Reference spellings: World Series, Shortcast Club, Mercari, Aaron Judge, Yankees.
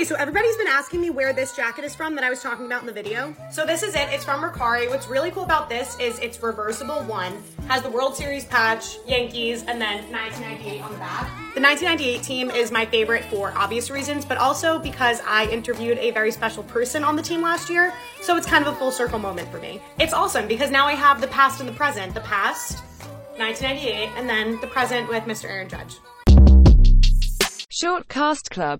Okay, so everybody's been asking me where this jacket is from that I was talking about in the video. So this is it, it's from Mercari. What's really cool about this is it's reversible one, has the World Series patch, Yankees, and then 1998 on the back. The 1998 team is my favorite for obvious reasons, but also because I interviewed a very special person on the team last year, so it's kind of a full circle moment for me. It's awesome because now I have the past and the present. The past, 1998, and then the present with Mr. Aaron Judge. Shortcast Club.